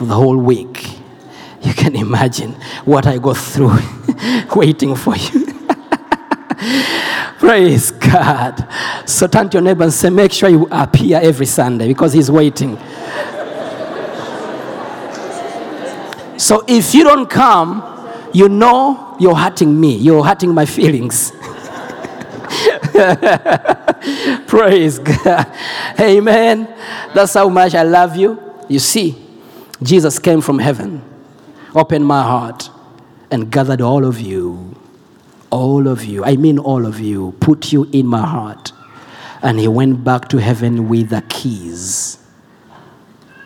the whole week. You can imagine what I go through waiting for you. Praise God. So turn to your neighbor and say, make sure you appear every Sunday because he's waiting. So if you don't come, you know you're hurting me. You're hurting my feelings. Praise God. Amen. That's how much I love you. You see, Jesus came from heaven, opened my heart, and gathered all of you. All of you. I mean all of you. Put you in my heart. And he went back to heaven with the keys.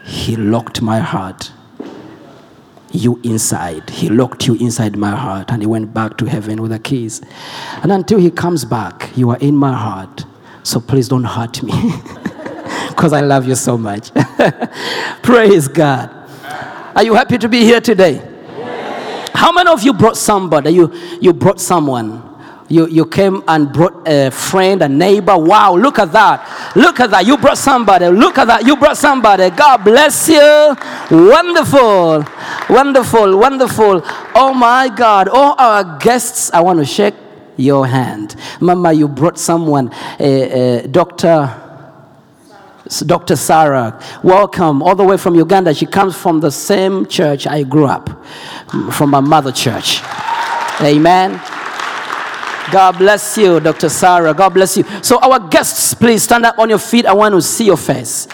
He locked my heart. You inside. He locked you inside my heart, and he went back to heaven with the keys. And until he comes back, you are in my heart. So please don't hurt me because I love you so much. Praise God. Are you happy to be here today? Yes. How many of you brought somebody? You brought someone. You came and brought a friend, a neighbor. Wow, look at that. Look at that. You brought somebody. Look at that. You brought somebody. God bless you. Wonderful. Wonderful. Wonderful. Oh, my God. All our guests, I want to shake your hand. Mama, you brought someone. Dr. Sarah, welcome all the way from Uganda. She comes from the same church I grew up, from my mother church. Amen. God bless you, Dr. Sarah. God bless you. So our guests, please stand up on your feet. I want to see your face.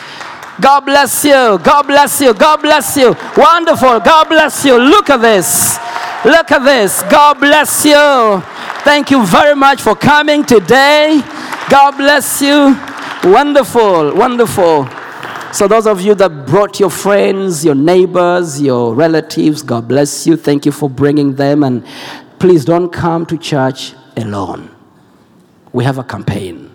God bless you. God bless you. God bless you. Wonderful. God bless you. Look at this. Look at this. God bless you. Thank you very much for coming today. God bless you. Wonderful. Wonderful. So those of you that brought your friends, your neighbors, your relatives, God bless you. Thank you for bringing them. And please don't come to church alone. We have a campaign.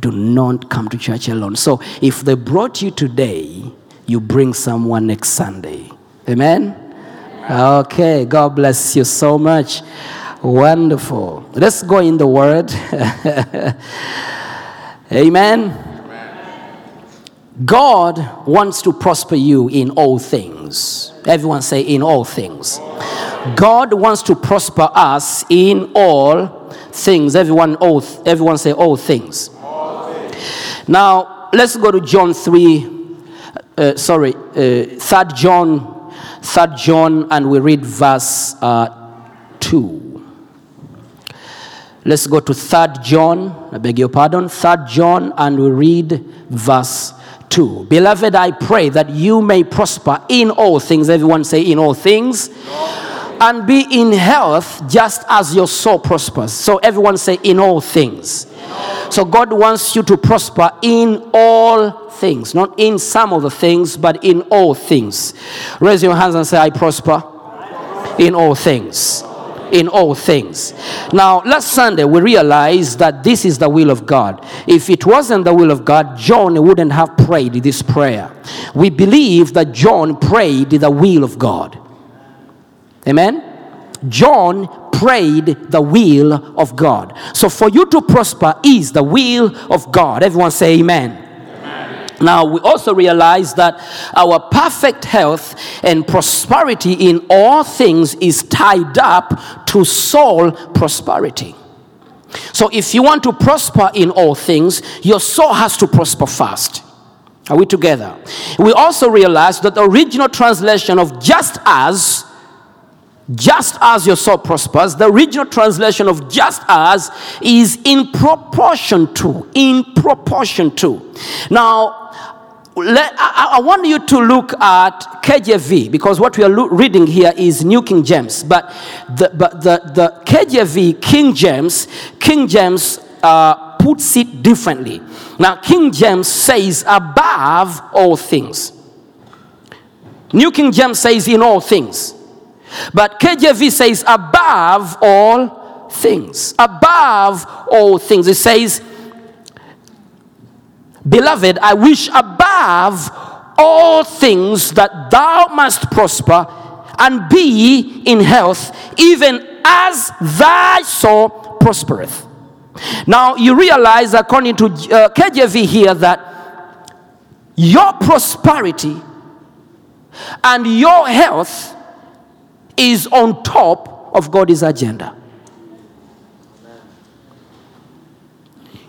Do not come to church alone. So if they brought you today, you bring someone next Sunday. Amen? Okay, God bless you so much. Wonderful. Let's go in the Word. Amen? Amen. God wants to prosper you in all things. Everyone say, in all things. God wants to prosper us in all things. Everyone say, all things. All things. Now, let's go to John 3 John, and we read verse 2. Let's go to 3 John, I beg your pardon, 3 John, and we read verse 2. Beloved, I pray that you may prosper in all things. Everyone say, in all things. And be in health just as your soul prospers. So everyone say, in all things. So God wants you to prosper in all things. Not in some of the things, but in all things. Raise your hands and say, I prosper in all things. In all things. Now, last Sunday, we realized that this is the will of God. If it wasn't the will of God, John wouldn't have prayed this prayer. We believe that John prayed the will of God. Amen? John prayed the will of God. So for you to prosper is the will of God. Everyone say amen. Amen. Now we also realize that our perfect health and prosperity in all things is tied up to soul prosperity. So if you want to prosper in all things, your soul has to prosper first. Are we together? We also realize that the original translation of just as your soul prospers, the original translation of just as is in proportion to. Now, I want you to look at KJV, because what we are reading here is New King James, but the KJV, King James puts it differently. Now, King James says above all things. New King James says in all things. But KJV says above all things. Above all things. It says, beloved, I wish above all things that thou must prosper and be in health, even as thy soul prospereth. Now, you realize, according to KJV here, that your prosperity and your health is on top of God's agenda.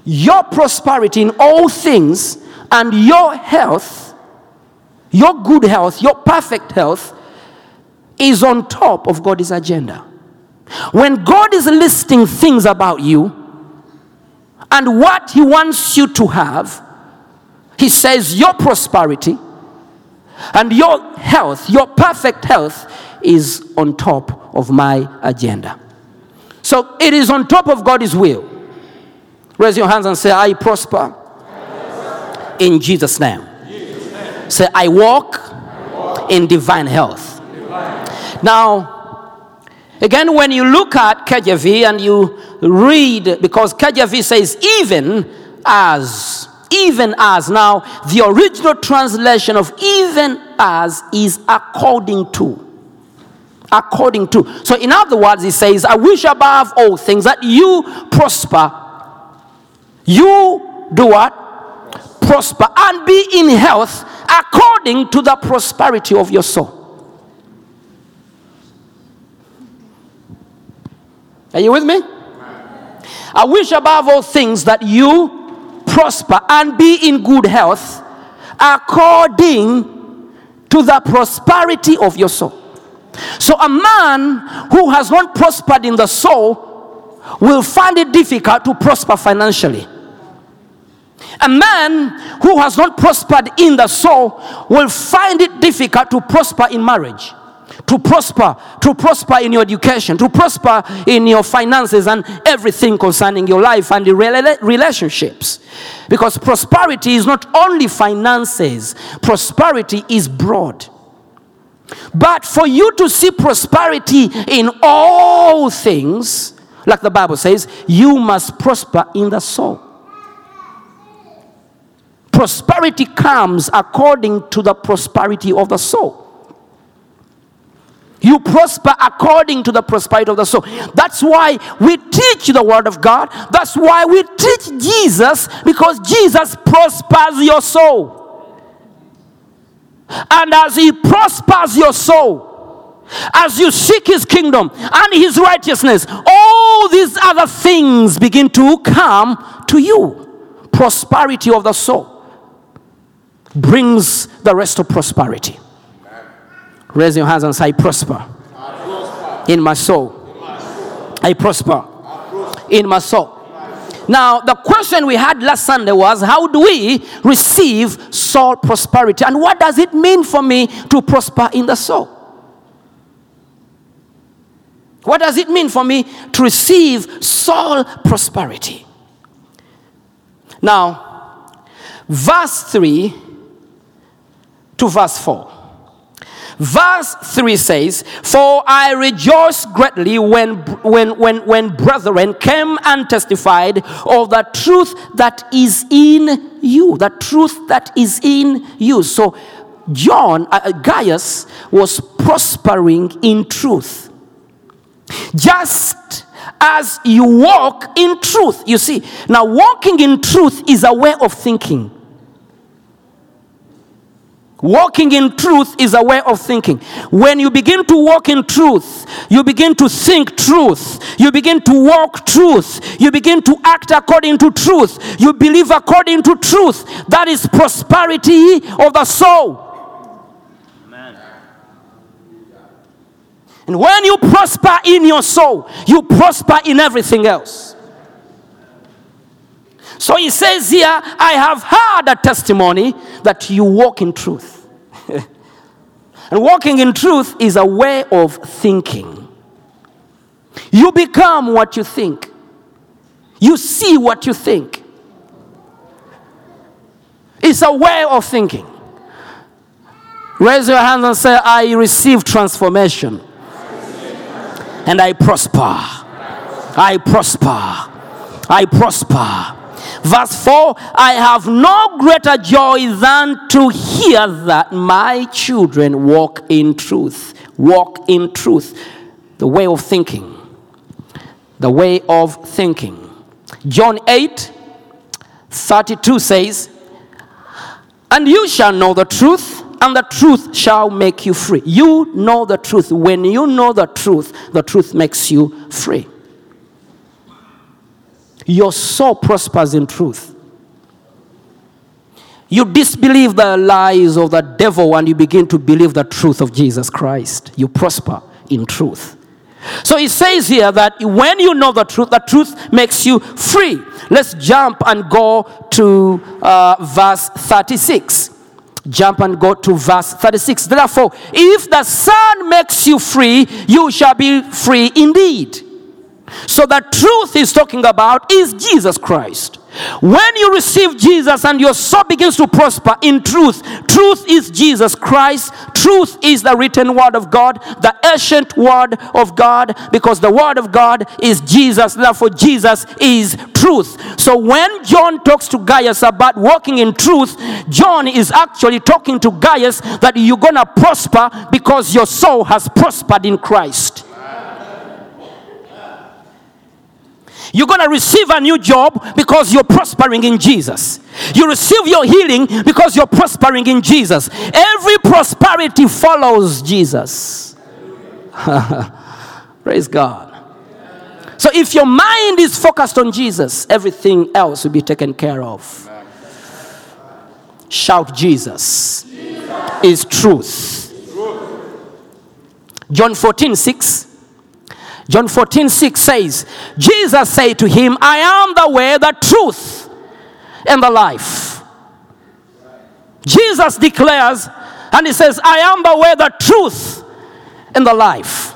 Your prosperity in all things and your health, your good health, your perfect health, is on top of God's agenda. When God is listing things about you and what he wants you to have, he says your prosperity and your health, your perfect health, is on top of my agenda. So it is on top of God's will. Raise your hands and say, I prosper. In Jesus' name. Say, I walk in divine health. Now, again, when you look at KJV and you read, because KJV says, even as. Now, the original translation of even as is according to. According to. So, in other words, it says, I wish above all things that you prosper. You do what? Prosper and be in health according to the prosperity of your soul. Are you with me? I wish above all things that you prosper and be in good health according to the prosperity of your soul. So a man who has not prospered in the soul will find it difficult to prosper financially. A man who has not prospered in the soul will find it difficult to prosper in marriage, to prosper in your education, to prosper in your finances and everything concerning your life and the relationships. Because prosperity is not only finances, prosperity is broad. But for you to see prosperity in all things, like the Bible says, you must prosper in the soul. Prosperity comes according to the prosperity of the soul. You prosper according to the prosperity of the soul. That's why we teach the Word of God. That's why we teach Jesus, because Jesus prospers your soul. And as he prospers your soul, as you seek his kingdom and his righteousness, all these other things begin to come to you. Prosperity of the soul brings the rest of prosperity. Amen. Raise your hands and say, I prosper. In my soul. I prosper. In my soul. Now, the question we had last Sunday was, how do we receive soul prosperity? And what does it mean for me to prosper in the soul? What does it mean for me to receive soul prosperity? Now, verse 3 to verse 4. Verse 3 says, for I rejoiced greatly when brethren came and testified of the truth that is in you. The truth that is in you. So Gaius was prospering in truth. Just as you walk in truth. You see, now walking in truth is a way of thinking. Walking in truth is a way of thinking. When you begin to walk in truth, you begin to think truth, you begin to walk truth, you begin to act according to truth, you believe according to truth. That is prosperity of the soul. Amen. And when you prosper in your soul, you prosper in everything else. So he says here, I have heard a testimony that you walk in truth. And walking in truth is a way of thinking. You become what you think. You see what you think. It's a way of thinking. Raise your hands and say, I receive transformation. And I prosper. I prosper. I prosper. Verse 4, I have no greater joy than to hear that my children walk in truth. Walk in truth. The way of thinking. The way of thinking. John 8:32 says, and you shall know the truth, and the truth shall make you free. You know the truth. When you know the truth makes you free. Your soul prospers in truth. You disbelieve the lies of the devil and you begin to believe the truth of Jesus Christ. You prosper in truth. So it says here that when you know the truth makes you free. Let's jump and go to verse 36. Jump and go to verse 36. Therefore, if the Son makes you free, you shall be free indeed. So the truth he's talking about is Jesus Christ. When you receive Jesus and your soul begins to prosper in truth, truth is Jesus Christ. Truth is the written word of God, the ancient word of God, because the word of God is Jesus. Therefore, Jesus is truth. So when John talks to Gaius about walking in truth, John is actually talking to Gaius that you're going to prosper because your soul has prospered in Christ. You're going to receive a new job because you're prospering in Jesus. You receive your healing because you're prospering in Jesus. Every prosperity follows Jesus. Praise God. So if your mind is focused on Jesus, everything else will be taken care of. Shout, Jesus, Jesus is truth. John 14:6. John 14:6 says, Jesus said to him, I am the way, the truth, and the life. Jesus declares, and he says, I am the way, the truth, and the life.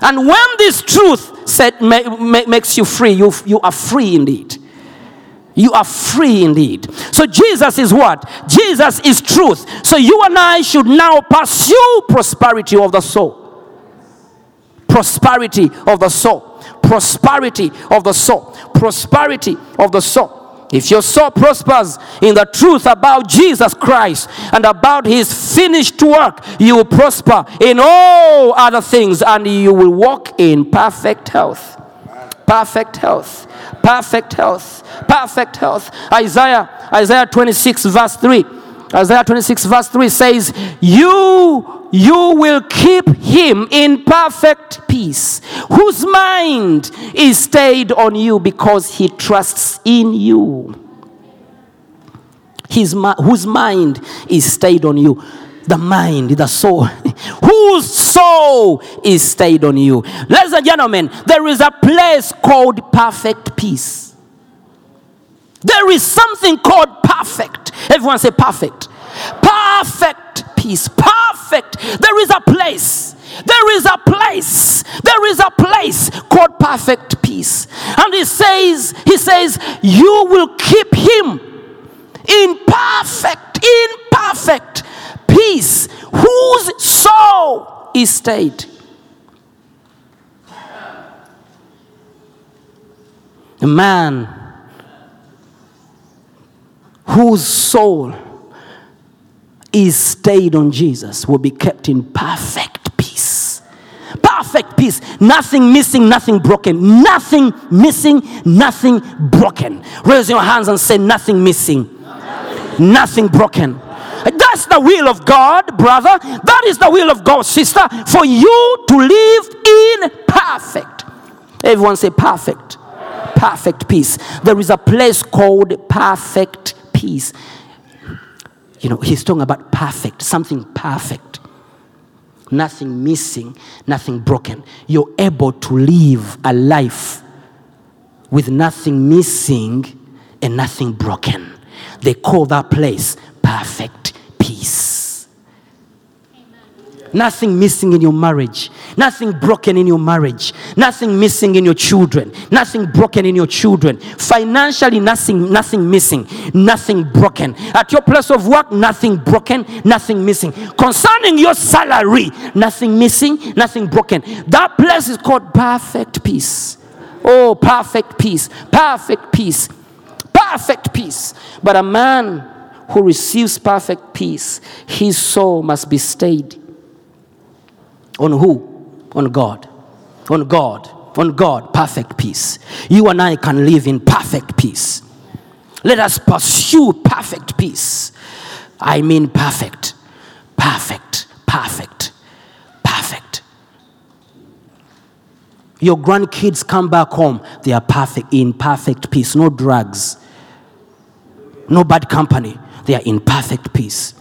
And when this truth said, makes you free, you are free indeed. You are free indeed. So Jesus is what? Jesus is truth. So you and I should now pursue prosperity of the soul. Prosperity of the soul. Prosperity of the soul. Prosperity of the soul. If your soul prospers in the truth about Jesus Christ and about his finished work, you will prosper in all other things and you will walk in perfect health. Perfect health. Perfect health. Perfect health. Isaiah 26 verse 3. Isaiah 26 verse 3 says, You will keep him in perfect peace, whose mind is stayed on you because he trusts in you. Whose mind is stayed on you. The mind, the soul. Whose soul is stayed on you. Ladies and gentlemen, there is a place called perfect peace. There is something called perfect. Everyone say perfect. Perfect peace. Perfect. There is a place. There is a place. There is a place called perfect peace. And he says, you will keep him in perfect peace, whose soul is stayed. The man whose soul is stayed on Jesus will be kept in perfect peace. Perfect peace. Nothing missing, nothing broken. Nothing missing, nothing broken. Raise your hands and say, nothing missing, nothing broken. That's the will of God, brother. That is the will of God, sister, for you to live in perfect. Everyone say perfect. Perfect peace. There is a place called perfect peace. You know, he's talking about perfect, something perfect. Nothing missing, nothing broken. You're able to live a life with nothing missing and nothing broken. They call that place perfect peace. Amen. Nothing missing in your marriage. Nothing broken in your marriage. nothing missing in your children, nothing broken in your children, financially nothing missing, nothing broken. At your place of work, nothing broken, nothing missing. Concerning your salary, nothing missing, nothing broken. That place is called perfect peace. Oh, perfect peace, perfect peace, perfect peace. But a man who receives perfect peace, his soul must be stayed on who? On God. On God. On God. Perfect peace. You and I can live in perfect peace. Let us pursue perfect peace. I mean perfect. Perfect. Perfect. Perfect. Your grandkids come back home. They are perfect, in perfect peace. No drugs. No bad company. They are in perfect peace.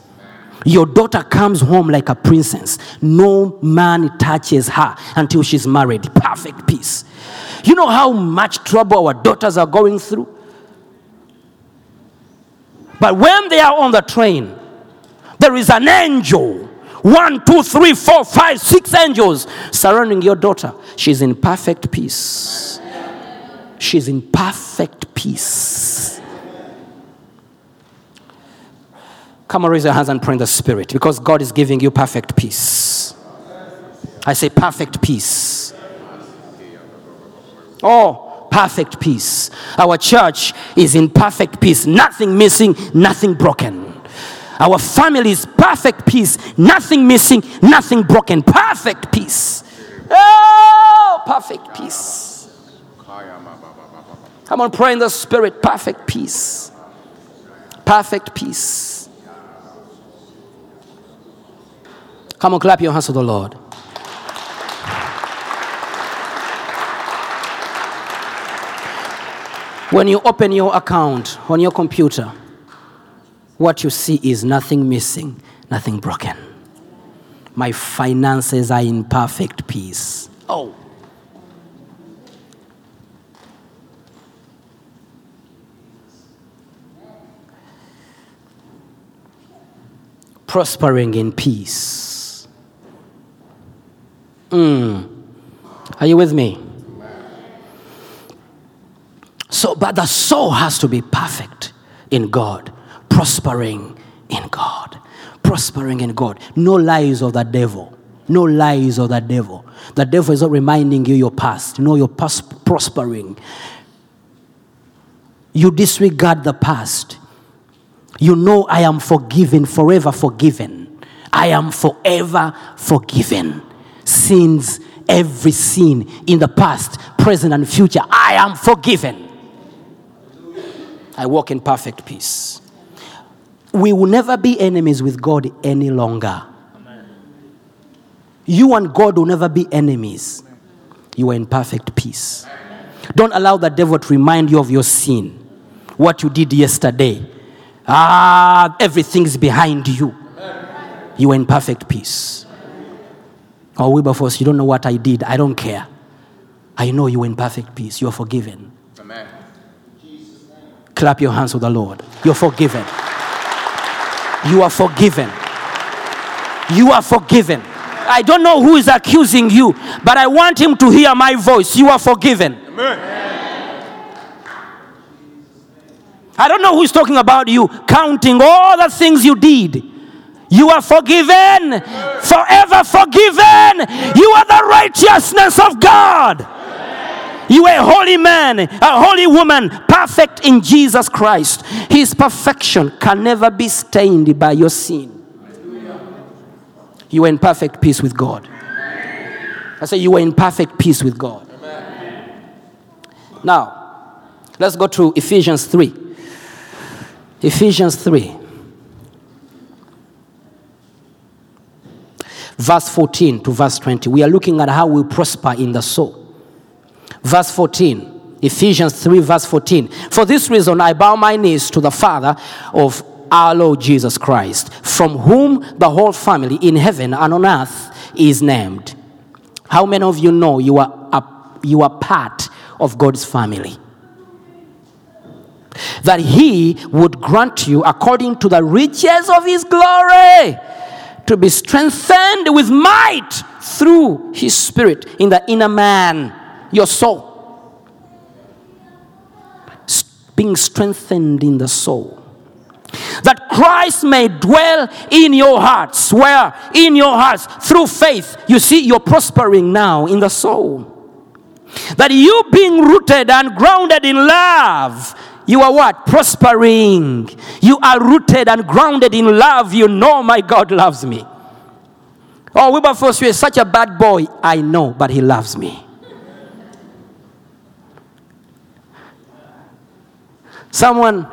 Your daughter comes home like a princess. No man touches her until she's married. Perfect peace. You know how much trouble our daughters are going through? But when they are on the train, there is an angel. 1, 2, 3, 4, 5, 6 angels surrounding your daughter. She's in perfect peace. She's in perfect peace. Come on, raise your hands and pray in the Spirit, because God is giving you perfect peace. I say perfect peace. Oh, perfect peace. Our church is in perfect peace. Nothing missing, nothing broken. Our family is perfect peace. Nothing missing, nothing broken. Perfect peace. Oh, perfect peace. Come on, pray in the Spirit. Perfect peace. Perfect peace. Come on, clap your hands to the Lord. When you open your account on your computer, what you see is nothing missing, nothing broken. My finances are in perfect peace. Oh. Prospering in peace. Are you with me? So, but the soul has to be perfect in God, prospering in God, prospering in God. No lies of the devil. No lies of the devil. The devil is not reminding you your past. No, you're prospering. You disregard the past. You know, I am forgiven, forever forgiven. I am forever forgiven. Sins, every sin in the past, present, and future, I am forgiven. I walk in perfect peace. We will never be enemies with God any longer. Amen. You and God will never be enemies. You are in perfect peace. Don't allow the devil to remind you of your sin, what you did yesterday. Everything's behind you. You are in perfect peace. Or Wilberforce, you don't know what I did. I don't care. I know you're in perfect peace. You're forgiven. Amen. Clap your hands to the Lord. You're forgiven. You are forgiven. You are forgiven. I don't know who is accusing you, but I want him to hear my voice. You are forgiven. Amen. I don't know who is talking about you, counting all the things you did. You are forgiven, forever forgiven. You are the righteousness of God. You are a holy man, a holy woman, perfect in Jesus Christ. His perfection can never be stained by your sin. You are in perfect peace with God. I say you are in perfect peace with God. Now, let's go to Ephesians 3. Ephesians 3. Verse 14 to verse 20. We are looking at how we prosper in the soul. Verse 14. Ephesians 3 verse 14. For this reason I bow my knees to the Father of our Lord Jesus Christ, from whom the whole family in heaven and on earth is named. How many of you know you are part of God's family? That he would grant you according to the riches of his glory, to be strengthened with might through his Spirit in the inner man, your soul. Being strengthened in the soul. That Christ may dwell in your hearts. Where? In your hearts. Through faith. You see, you're prospering now in the soul. That you being rooted and grounded in love. You are what? Prospering. You are rooted and grounded in love. You know my God loves me. Oh, Wilberforce, you are such a bad boy. I know, but he loves me. Someone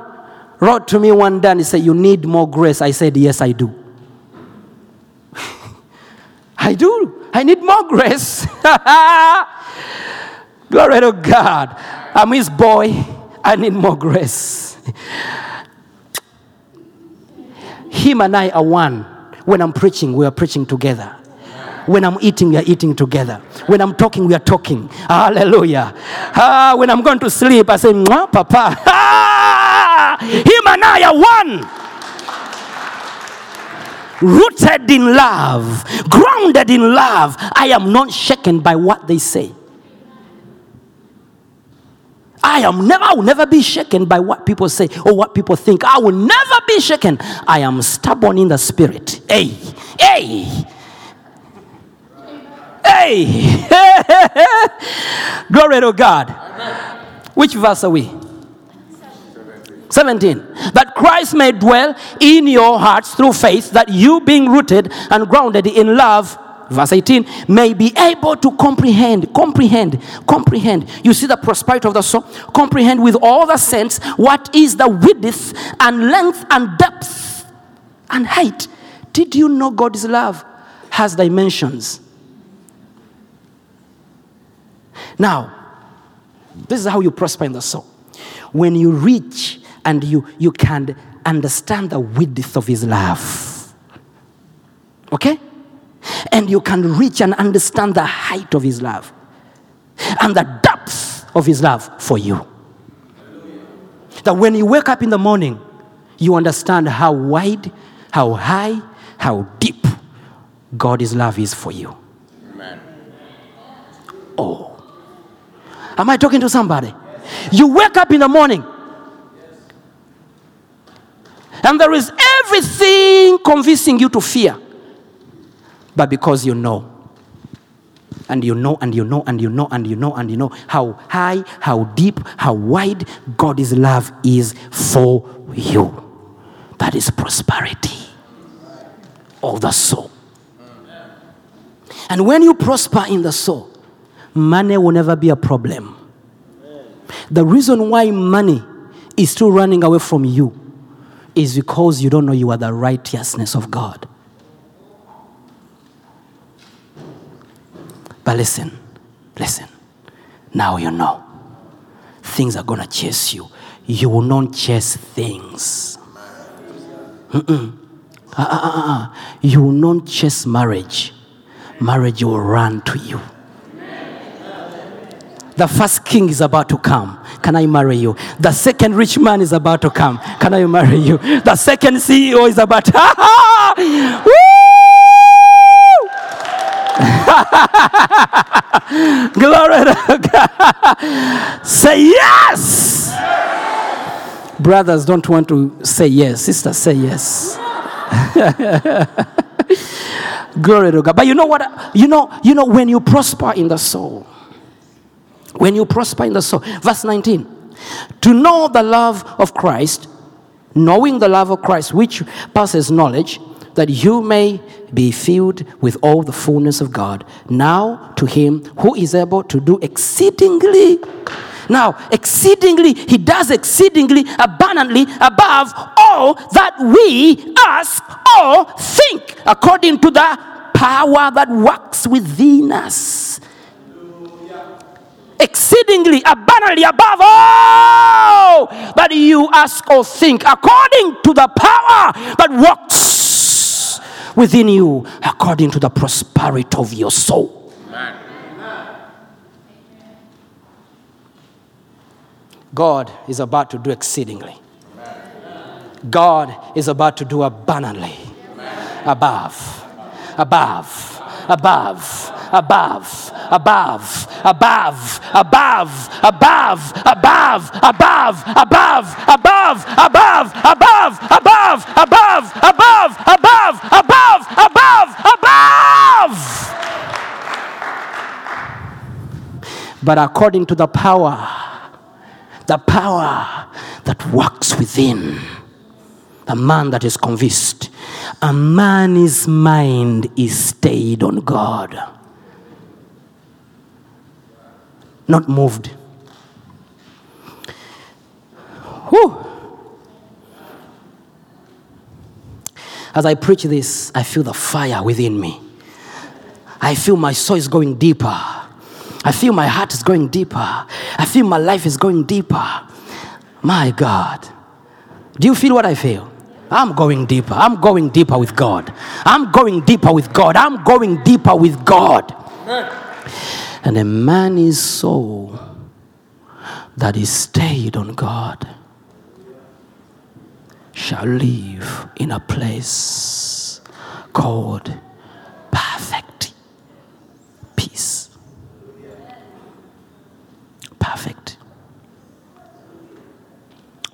wrote to me one day and he said, you need more grace. I said, yes, I do. I do. I need more grace. Glory to God. I'm his boy. I need more grace. Him and I are one. When I'm preaching, we are preaching together. When I'm eating, we are eating together. When I'm talking, we are talking. Hallelujah. When I'm going to sleep, I say, Mwah, Papa. Him and I are one. Rooted in love. Grounded in love. I am not shaken by what they say. I will never be shaken by what people say or what people think. I will never be shaken. I am stubborn in the spirit. Hey. Glory to God. Amen. Which verse are we? 17. That Christ may dwell in your hearts through faith, that you being rooted and grounded in love, verse 18, may be able to comprehend. You see the prosperity of the soul. Comprehend with all the sense what is the width and length and depth and height. Did you know God's love has dimensions? Now, this is how you prosper in the soul. When you reach and you can understand the width of his love. Okay? And you can reach and understand the height of his love. And the depth of his love for you. That when you wake up in the morning, you understand how wide, how high, how deep God's love is for you. Amen. Oh. Am I talking to somebody? You wake up in the morning. And there is everything convincing you to fear. But because you know. And you know, and you know, and you know, and you know, and you know how high, how deep, how wide God's love is for you. That is prosperity of the soul. And when you prosper in the soul, money will never be a problem. The reason why money is still running away from you is because you don't know you are the righteousness of God. But listen. Now you know. Things are going to chase you. You will not chase things. You will not chase marriage. Marriage will run to you. The first king is about to come. Can I marry you? The second rich man is about to come. Can I marry you? The second CEO is about to... Glory to God. Say yes! Brothers don't want to say yes. Sisters, say yes. Glory to God. But you know what? You know when you prosper in the soul... When you prosper in the soul. Verse 19. To know the love of Christ, knowing the love of Christ, which passes knowledge, that you may be filled with all the fullness of God. Now to him who is able to do exceedingly. Now, exceedingly, he does exceedingly, abundantly, above all that we ask or think, according to the power that works within us. Exceedingly, abundantly, above all that you ask or think, according to the power that works within you, according to the prosperity of your soul. Amen. God is about to do exceedingly. Amen. God is about to do abundantly. Amen. Above. above, above, above, above, above, above, above, above, above, above, above, above, above, above, above, above, above, above. But according to the power that works within, a man that is convinced, a man's mind is stayed on God. Not moved. Whew. As I preach this, I feel the fire within me. I feel my soul is going deeper. I feel my heart is going deeper. I feel my life is going deeper. My God. Do you feel what I feel? I'm going deeper. I'm going deeper with God. I'm going deeper with God. I'm going deeper with God. And a man is soul that is stayed on God shall live in a place called perfect peace. Perfect.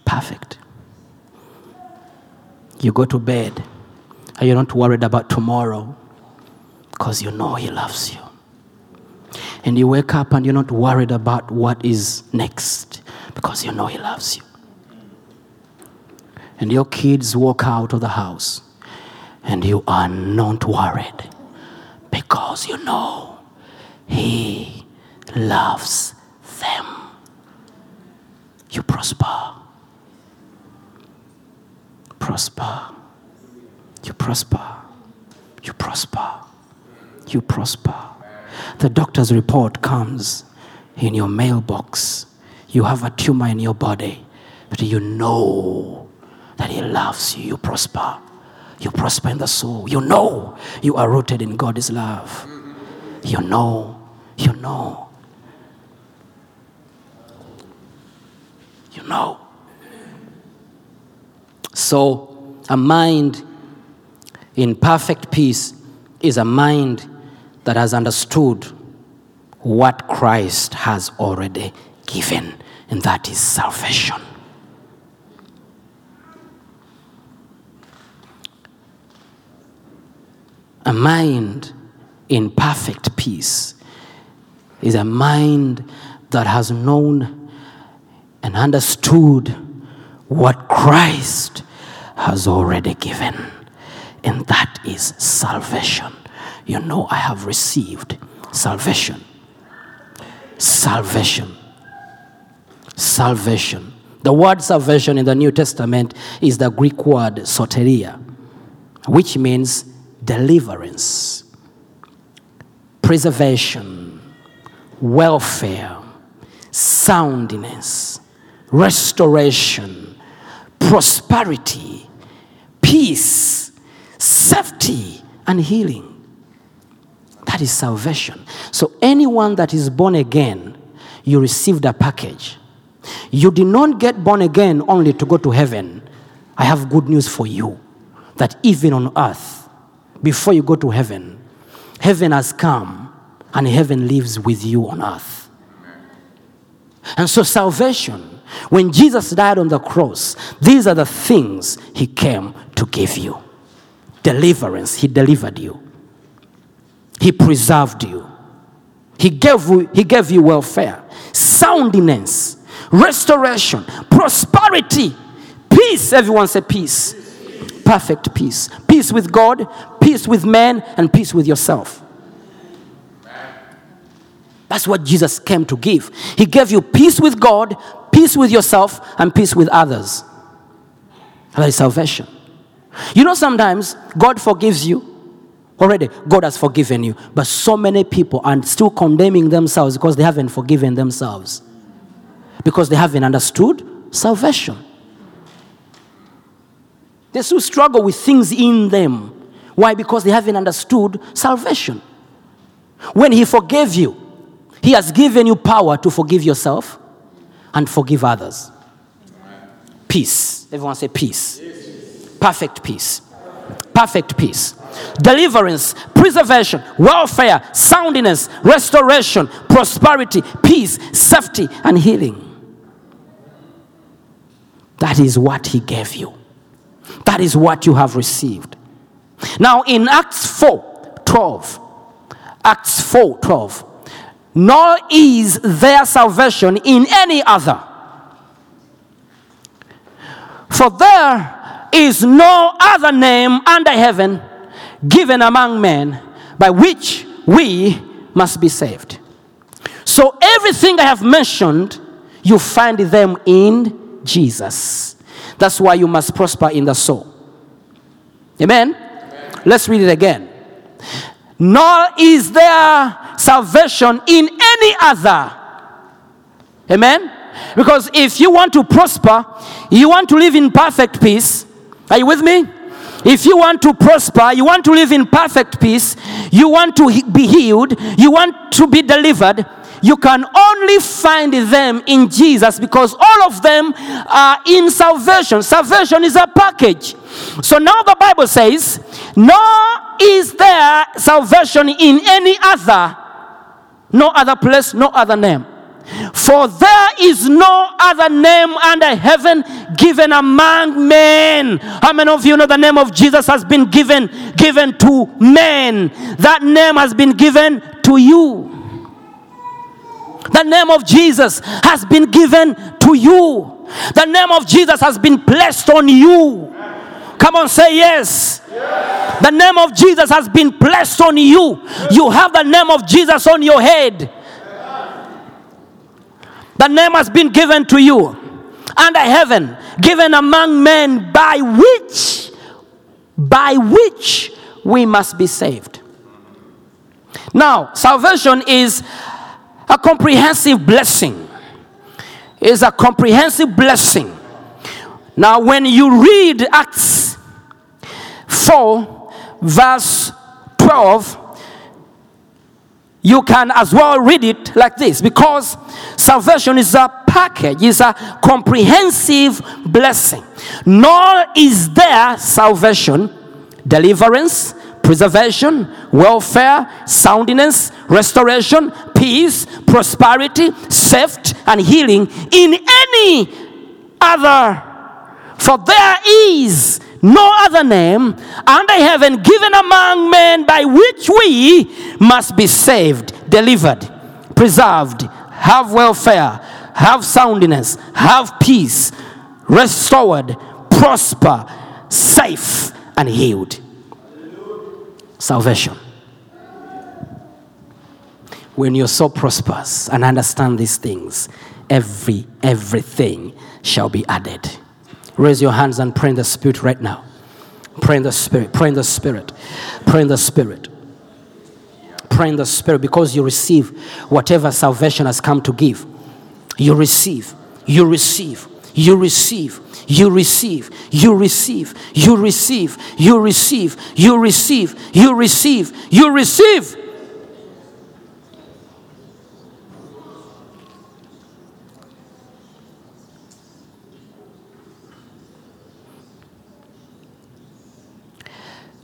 Perfect. You go to bed and you're not worried about tomorrow because you know He loves you. And you wake up and you're not worried about what is next because you know He loves you. And your kids walk out of the house and you are not worried because you know He loves them. You prosper. Prosper. You prosper. You prosper. You prosper. The doctor's report comes in your mailbox. You have a tumor in your body, but you know that He loves you. You prosper. You prosper in the soul. You know you are rooted in God's love. You know. You know. You know. So, a mind in perfect peace is a mind that has understood what Christ has already given, and that is salvation. A mind in perfect peace is a mind that has known and understood what Christ has already given, and that is salvation. You know, I have received salvation. Salvation. Salvation. The word salvation in the New Testament is the Greek word soteria, which means deliverance, preservation, welfare, soundness, restoration, prosperity, peace, safety, and healing. That is salvation. So anyone that is born again, you received a package. You did not get born again only to go to heaven. I have good news for you, that even on earth, before you go to heaven, heaven has come and heaven lives with you on earth. And so salvation, when Jesus died on the cross, these are the things He came to give you. Deliverance, He delivered you. He preserved you. He gave you welfare, soundness, restoration, prosperity, peace. Everyone say peace. Perfect peace. Peace with God, peace with man, and peace with yourself. That's what Jesus came to give. He gave you peace with God, peace with yourself, and peace with others. That is salvation. You know, sometimes God forgives you. Already, God has forgiven you. But so many people are still condemning themselves because they haven't forgiven themselves. Because they haven't understood salvation. They still struggle with things in them. Why? Because they haven't understood salvation. When He forgave you, He has given you power to forgive yourself and forgive others. Peace. Everyone say peace. Perfect peace. perfect peace. Deliverance, preservation, welfare, soundness, restoration, prosperity, peace, safety, and healing. That is what he gave you. That is what you have received. Now in Acts 4:12, nor is there salvation in any other. For there is no other name under heaven given among men by which we must be saved. So everything I have mentioned, you find them in Jesus. That's why you must prosper in the soul. Amen? Amen. Let's read it again. Nor is there salvation in any other. Amen? Because if you want to prosper, you want to live in perfect peace. Are you with me? If you want to prosper, you want to live in perfect peace, you want to be healed, you want to be delivered, you can only find them in Jesus, because all of them are in salvation. Salvation is a package. So now the Bible says, nor is there salvation in any other, no other place, no other name. For there is no other name under heaven given among men. How many of you know the name of Jesus has been given to men? That name has been given to you. The name of Jesus has been given to you. The name of Jesus has been placed on you. Come on, say yes. Yes. The name of Jesus has been placed on you. Yes. You have the name of Jesus on your head. The name has been given to you under heaven, given among men, by which we must be saved. Now, salvation is a comprehensive blessing. Is a comprehensive blessing. Now, when you read Acts 4, verse 12, you can as well read it like this, because salvation is a package, is a comprehensive blessing. Nor is there salvation, deliverance, preservation, welfare, soundness, restoration, peace, prosperity, safety, and healing in any other. For there is no other name under heaven given among men by which we must be saved, delivered, preserved, have welfare, have soundness, have peace, restored, prosper, safe, and healed. Salvation. When your soul prospers and understand these things, everything shall be added. Raise your hands and pray in the Spirit right now. Pray in the Spirit. Pray in the Spirit. Pray in the Spirit. Pray in the Spirit, because you receive whatever salvation has come to give. You receive. You receive. You receive. You receive. You receive. You receive. You receive. You receive. You receive. You receive.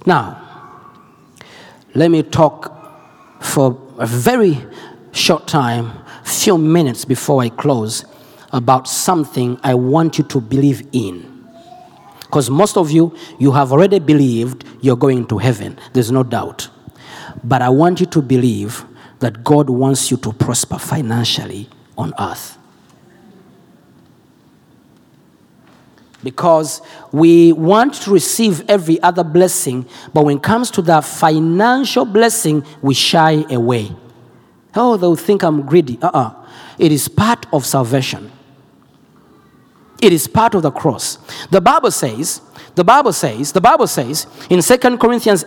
Now, let me talk for a very short time, few minutes before I close, about something I want you to believe in. Because most of you have already believed you're going to heaven. There's no doubt. But I want you to believe that God wants you to prosper financially on earth. Because we want to receive every other blessing, but when it comes to the financial blessing, we shy away. Oh, they'll think I'm greedy. It is part of salvation. It is part of the cross. The Bible says in 2 Corinthians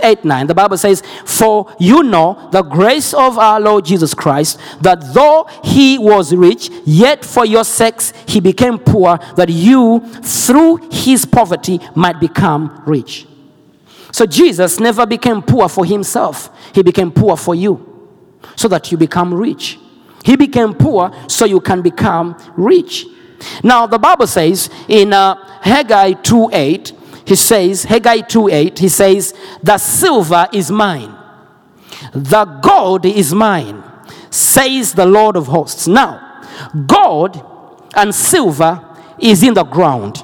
8:9, the Bible says, for you know the grace of our Lord Jesus Christ, that though he was rich, yet for your sakes he became poor, that you through his poverty might become rich. So Jesus never became poor for himself. He became poor for you, so that you become rich. He became poor so you can become rich. Now the Bible says in Haggai 2:8, he says, Haggai 2:8, he says, the silver is mine, the gold is mine, says the Lord of hosts. Now, gold and silver is in the ground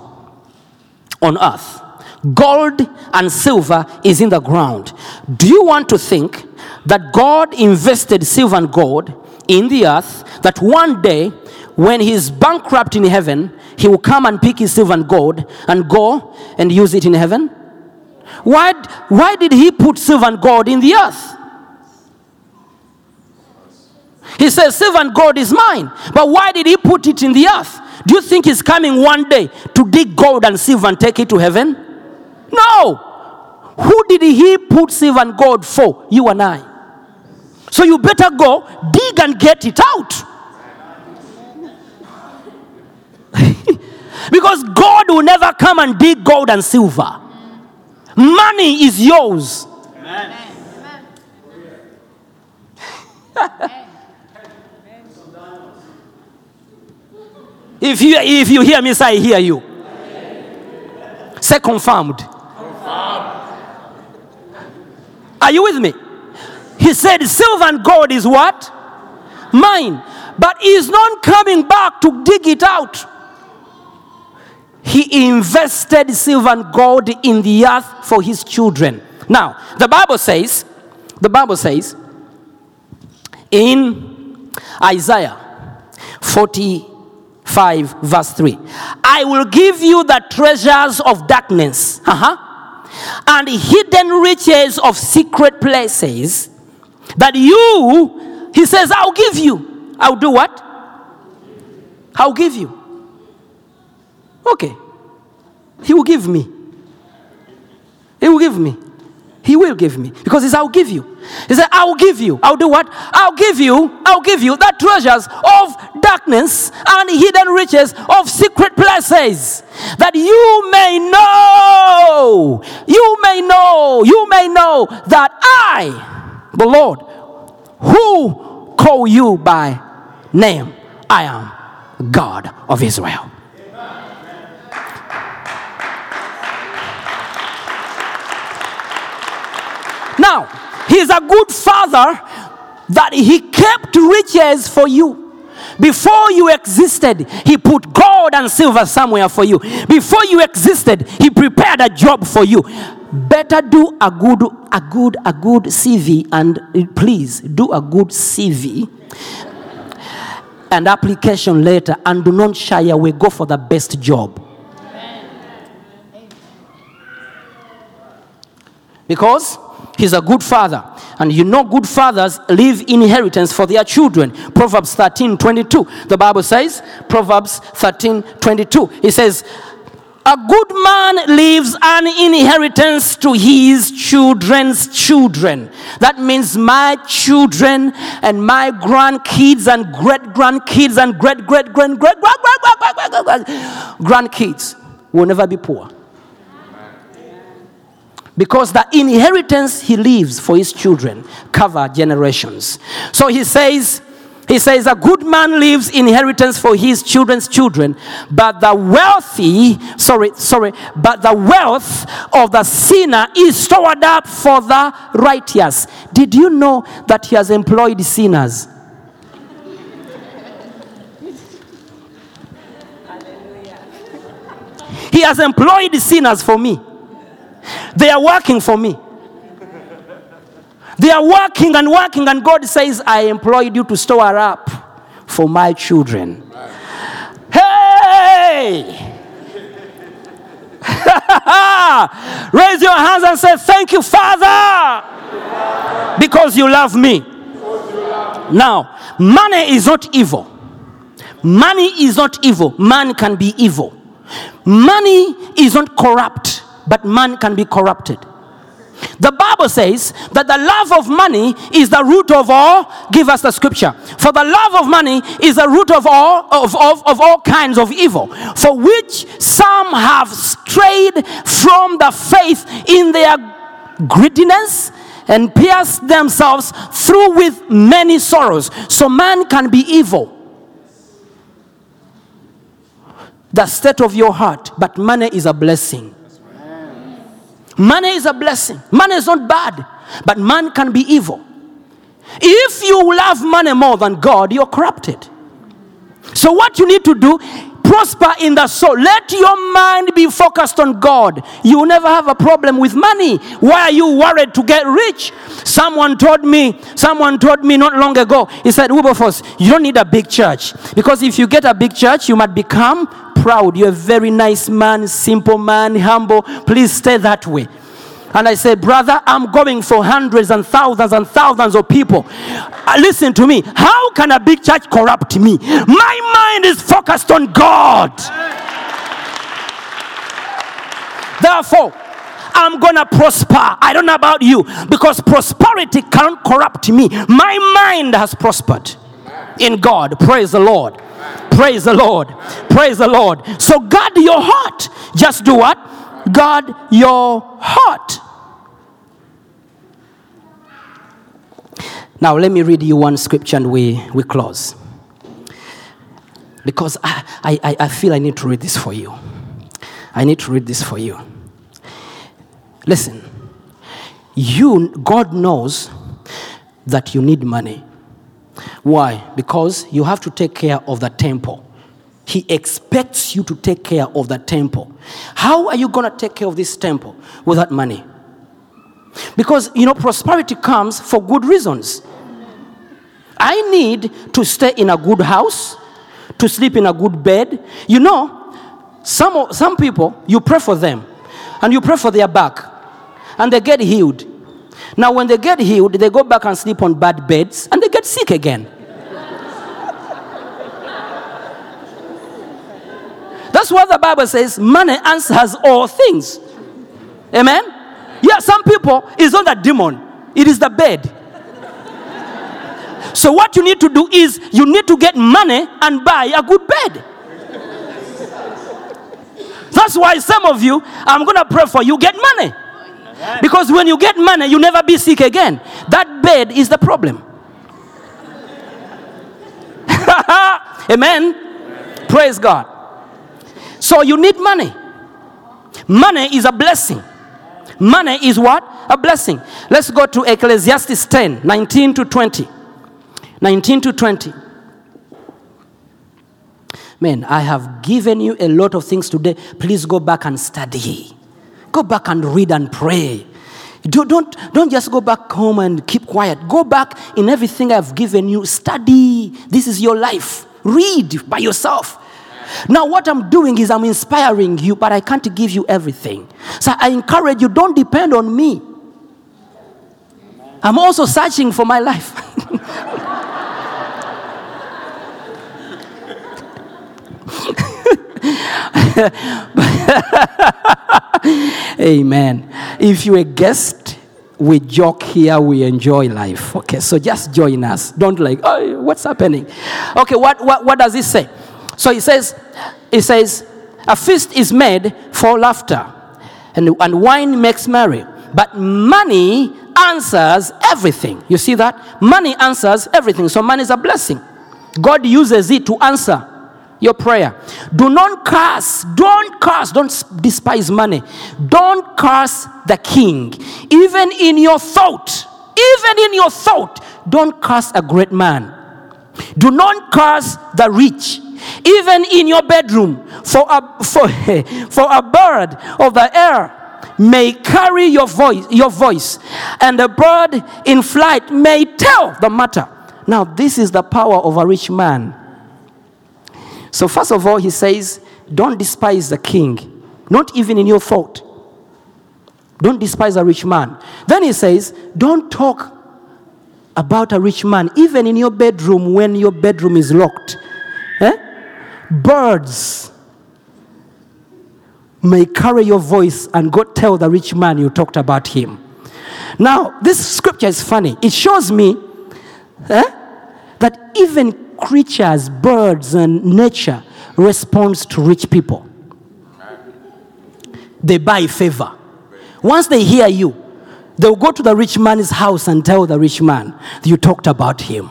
on earth. Gold and silver is in the ground. Do you want to think that God invested silver and gold in the earth, that one day when he is bankrupt in heaven, he will come and pick his silver and gold and go and use it in heaven? Why did he put silver and gold in the earth? He says, silver and gold is mine. But why did he put it in the earth? Do you think he's coming one day to dig gold and silver and take it to heaven? No. Who did he put silver and gold for? You and I. So you better go dig and get it out. Because God will never come and dig gold and silver. Money is yours. Amen. If you hear me say, I hear you. Say confirmed. Are you with me? He said, silver and gold is what? Mine. But he is not coming back to dig it out. He invested silver and gold in the earth for his children. Now, the Bible says, in Isaiah 45 verse 3, I will give you the treasures of darkness and hidden riches of secret places that you, he says, I'll give you. I'll do what? I'll give you. Okay. He will give me. He will give me. He will give me. Because he says, I'll give you. He said, I'll give you. I'll do what? I'll give you the treasures of darkness and hidden riches of secret places that you may know that I, the Lord, who call you by name, I am God of Israel. Now, he's a good father that he kept riches for you. Before you existed, he put gold and silver somewhere for you. Before you existed, he prepared a job for you. Better do a good CV, and please do a good CV and application later, and do not shy away. Go for the best job. Because he's a good father. And you know good fathers leave inheritance for their children. Proverbs 13:22. The Bible says, Proverbs 13:22. It says, a good man leaves an inheritance to his children's children. That means my children and my grandkids and great-grandkids and great-great-great-great-grandkids will never be poor. Because the inheritance he leaves for his children cover generations. So he says, a good man leaves inheritance for his children's children, but the wealth of the sinner is stored up for the righteous. Did you know that he has employed sinners? He has employed sinners for me. They are working for me. They are working, and God says, I employed you to store up for my children. Hey! Raise your hands and say, thank you, Father, because you love me. Now, money is not evil. Money is not evil. Man can be evil. Money is not corrupt. But man can be corrupted. The Bible says that the love of money is the root of all. Give us the scripture. For the love of money is the root of all kinds of evil, for which some have strayed from the faith in their greediness and pierced themselves through with many sorrows. So man can be evil. The state of your heart. But money is a blessing. Money is a blessing. Money is not bad, but man can be evil. If you love money more than God, you're corrupted. So what you need to do, prosper in the soul. Let your mind be focused on God. You will never have a problem with money. Why are you worried to get rich? Someone told me not long ago, he said, Wilberforce, you don't need a big church. Because if you get a big church, you might become proud. You're a very nice man, simple man, humble. Please stay that way. And I said, brother, I'm going for hundreds and thousands of people. Listen to me. How can a big church corrupt me? My mind is focused on God. Therefore, I'm going to prosper. I don't know about you, because prosperity can't corrupt me. My mind has prospered in God. Praise the Lord. Praise the Lord. Praise the Lord. So guard your heart. Just do what? Guard your heart. Now let me read you one scripture and we close. Because I feel I need to read this for you. I need to read this for you. Listen. God knows that you need money. Why? Because you have to take care of the temple. He expects you to take care of the temple. How are you going to take care of this temple without money? Because, you know, prosperity comes for good reasons. I need to stay in a good house, to sleep in a good bed. You know, some people, you pray for them, and you pray for their back, and they get healed. Now, when they get healed, they go back and sleep on bad beds, and they get sick again. That's what the Bible says, money answers all things. Amen? Yeah, some people, it's not a demon. It is the bed. So what you need to do is, you need to get money and buy a good bed. That's why some of you, I'm going to pray for you, get money. Because when you get money, you never be sick again. That bed is the problem. Amen? Praise God. So you need money. Money is a blessing. Money is what? A blessing. Let's go to Ecclesiastes 10, 19 to 20. 19 to 20. Man, I have given you a lot of things today. Please go back and study. Go back and read and pray. Don't just go back home and keep quiet. Go back in everything I've given you. Study. This is your life. Read by yourself. Now what I'm doing is I'm inspiring you, but I can't give you everything. So I encourage you, don't depend on me. I'm also searching for my life. Amen. If you're a guest, we joke here, we enjoy life. Okay, so just join us. Don't like, oh, what's happening? Okay, what does it say? So it says, a feast is made for laughter, and wine makes merry. But money answers everything. You see that? Money answers everything. So money is a blessing. God uses it to answer your prayer. Do not curse. Don't curse. Don't despise money. Don't curse the king. Even in your thought. Even in your thought. Don't curse a great man. Do not curse the rich. Even in your bedroom, for a bird of the air may carry your voice, and the bird in flight may tell the matter. Now, this is the power of a rich man. So first of all, he says, don't despise the king, not even in your thought. Don't despise a rich man. Then he says, don't talk about a rich man, even in your bedroom when your bedroom is locked. Birds may carry your voice and go tell the rich man you talked about him. Now, this scripture is funny. It shows me that even creatures, birds, and nature responds to rich people. They buy favor. Once they hear you, they'll go to the rich man's house and tell the rich man you talked about him.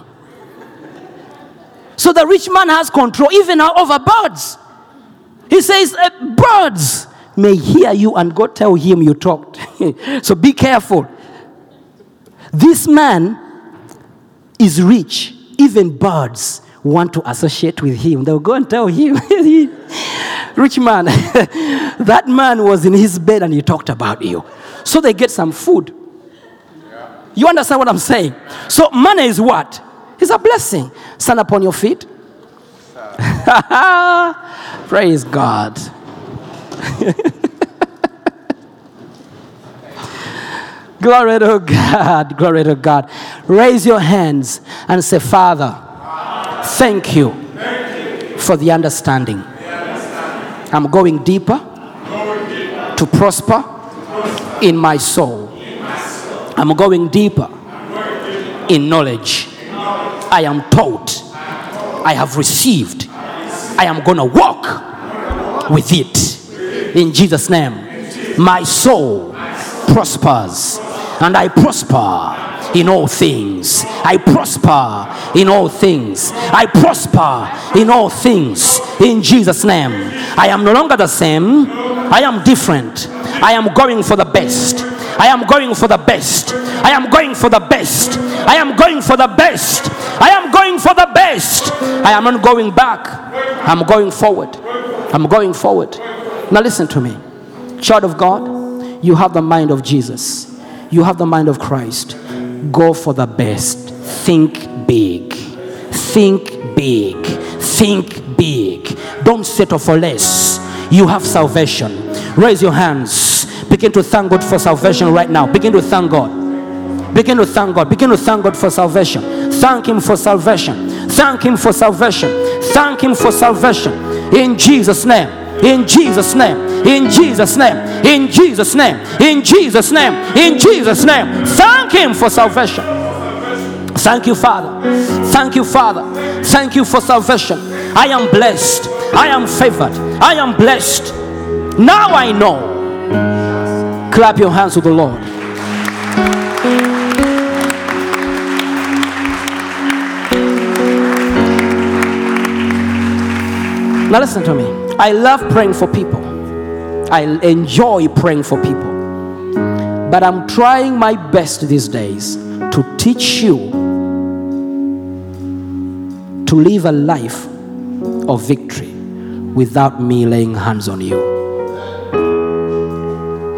So the rich man has control even over birds. He says, birds may hear you and God tell him you talked. So be careful. This man is rich. Even birds want to associate with him. They'll go and tell him. Rich man. That man was in his bed and he talked about you. So they get some food. You understand what I'm saying? So money is what? It's a blessing. Stand upon your feet. Praise God. Glory to God. Glory to God. Raise your hands and say, Father, thank you for the understanding. I'm going deeper to prosper in my soul. I'm going deeper in knowledge. I am taught. I have received. I am going to walk with it. In Jesus' name. My soul prospers. And I prosper in all things. I prosper in all things. I prosper in all things. In Jesus' name. I am no longer the same. I am different. I am going for the best. I am going for the best. I am going for the best. I am going for the best. I am going for the best. I am not going back. I'm going forward. I'm going forward. Now listen to me. Child of God, you have the mind of Jesus. You have the mind of Christ. Go for the best. Think big. Think big. Think big. Don't settle for less. You have salvation. Raise your hands. Begin to thank God for salvation right now. Begin to thank God. Begin to thank God. Begin to thank God for salvation. Thank him for salvation. Thank him for salvation. Thank him for salvation. In Jesus' name. In Jesus' name. In Jesus' name. In Jesus' name. In Jesus' name. In Jesus' name. Thank him for salvation. Thank you, Father. Thank you, Father. Thank you for salvation. I am blessed. I am favored. I am blessed. Now I know. Clap your hands to the Lord. Now listen to me. I love praying for people. I enjoy praying for people. But I'm trying my best these days to teach you to live a life of victory without me laying hands on you.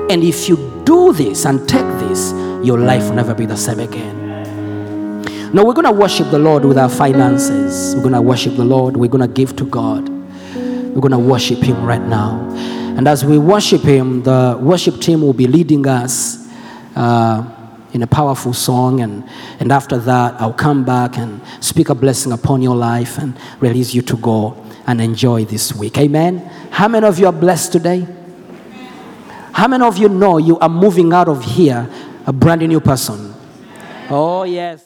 And if you do this and take this, your life will never be the same again. Now we're going to worship the Lord with our finances. We're going to worship the Lord. We're going to give to God. We're going to worship him right now. And as we worship him, the worship team will be leading us in a powerful song. And after that, I'll come back and speak a blessing upon your life and release you to go and enjoy this week. Amen. How many of you are blessed today? How many of you know you are moving out of here a brand new person? Oh, yes.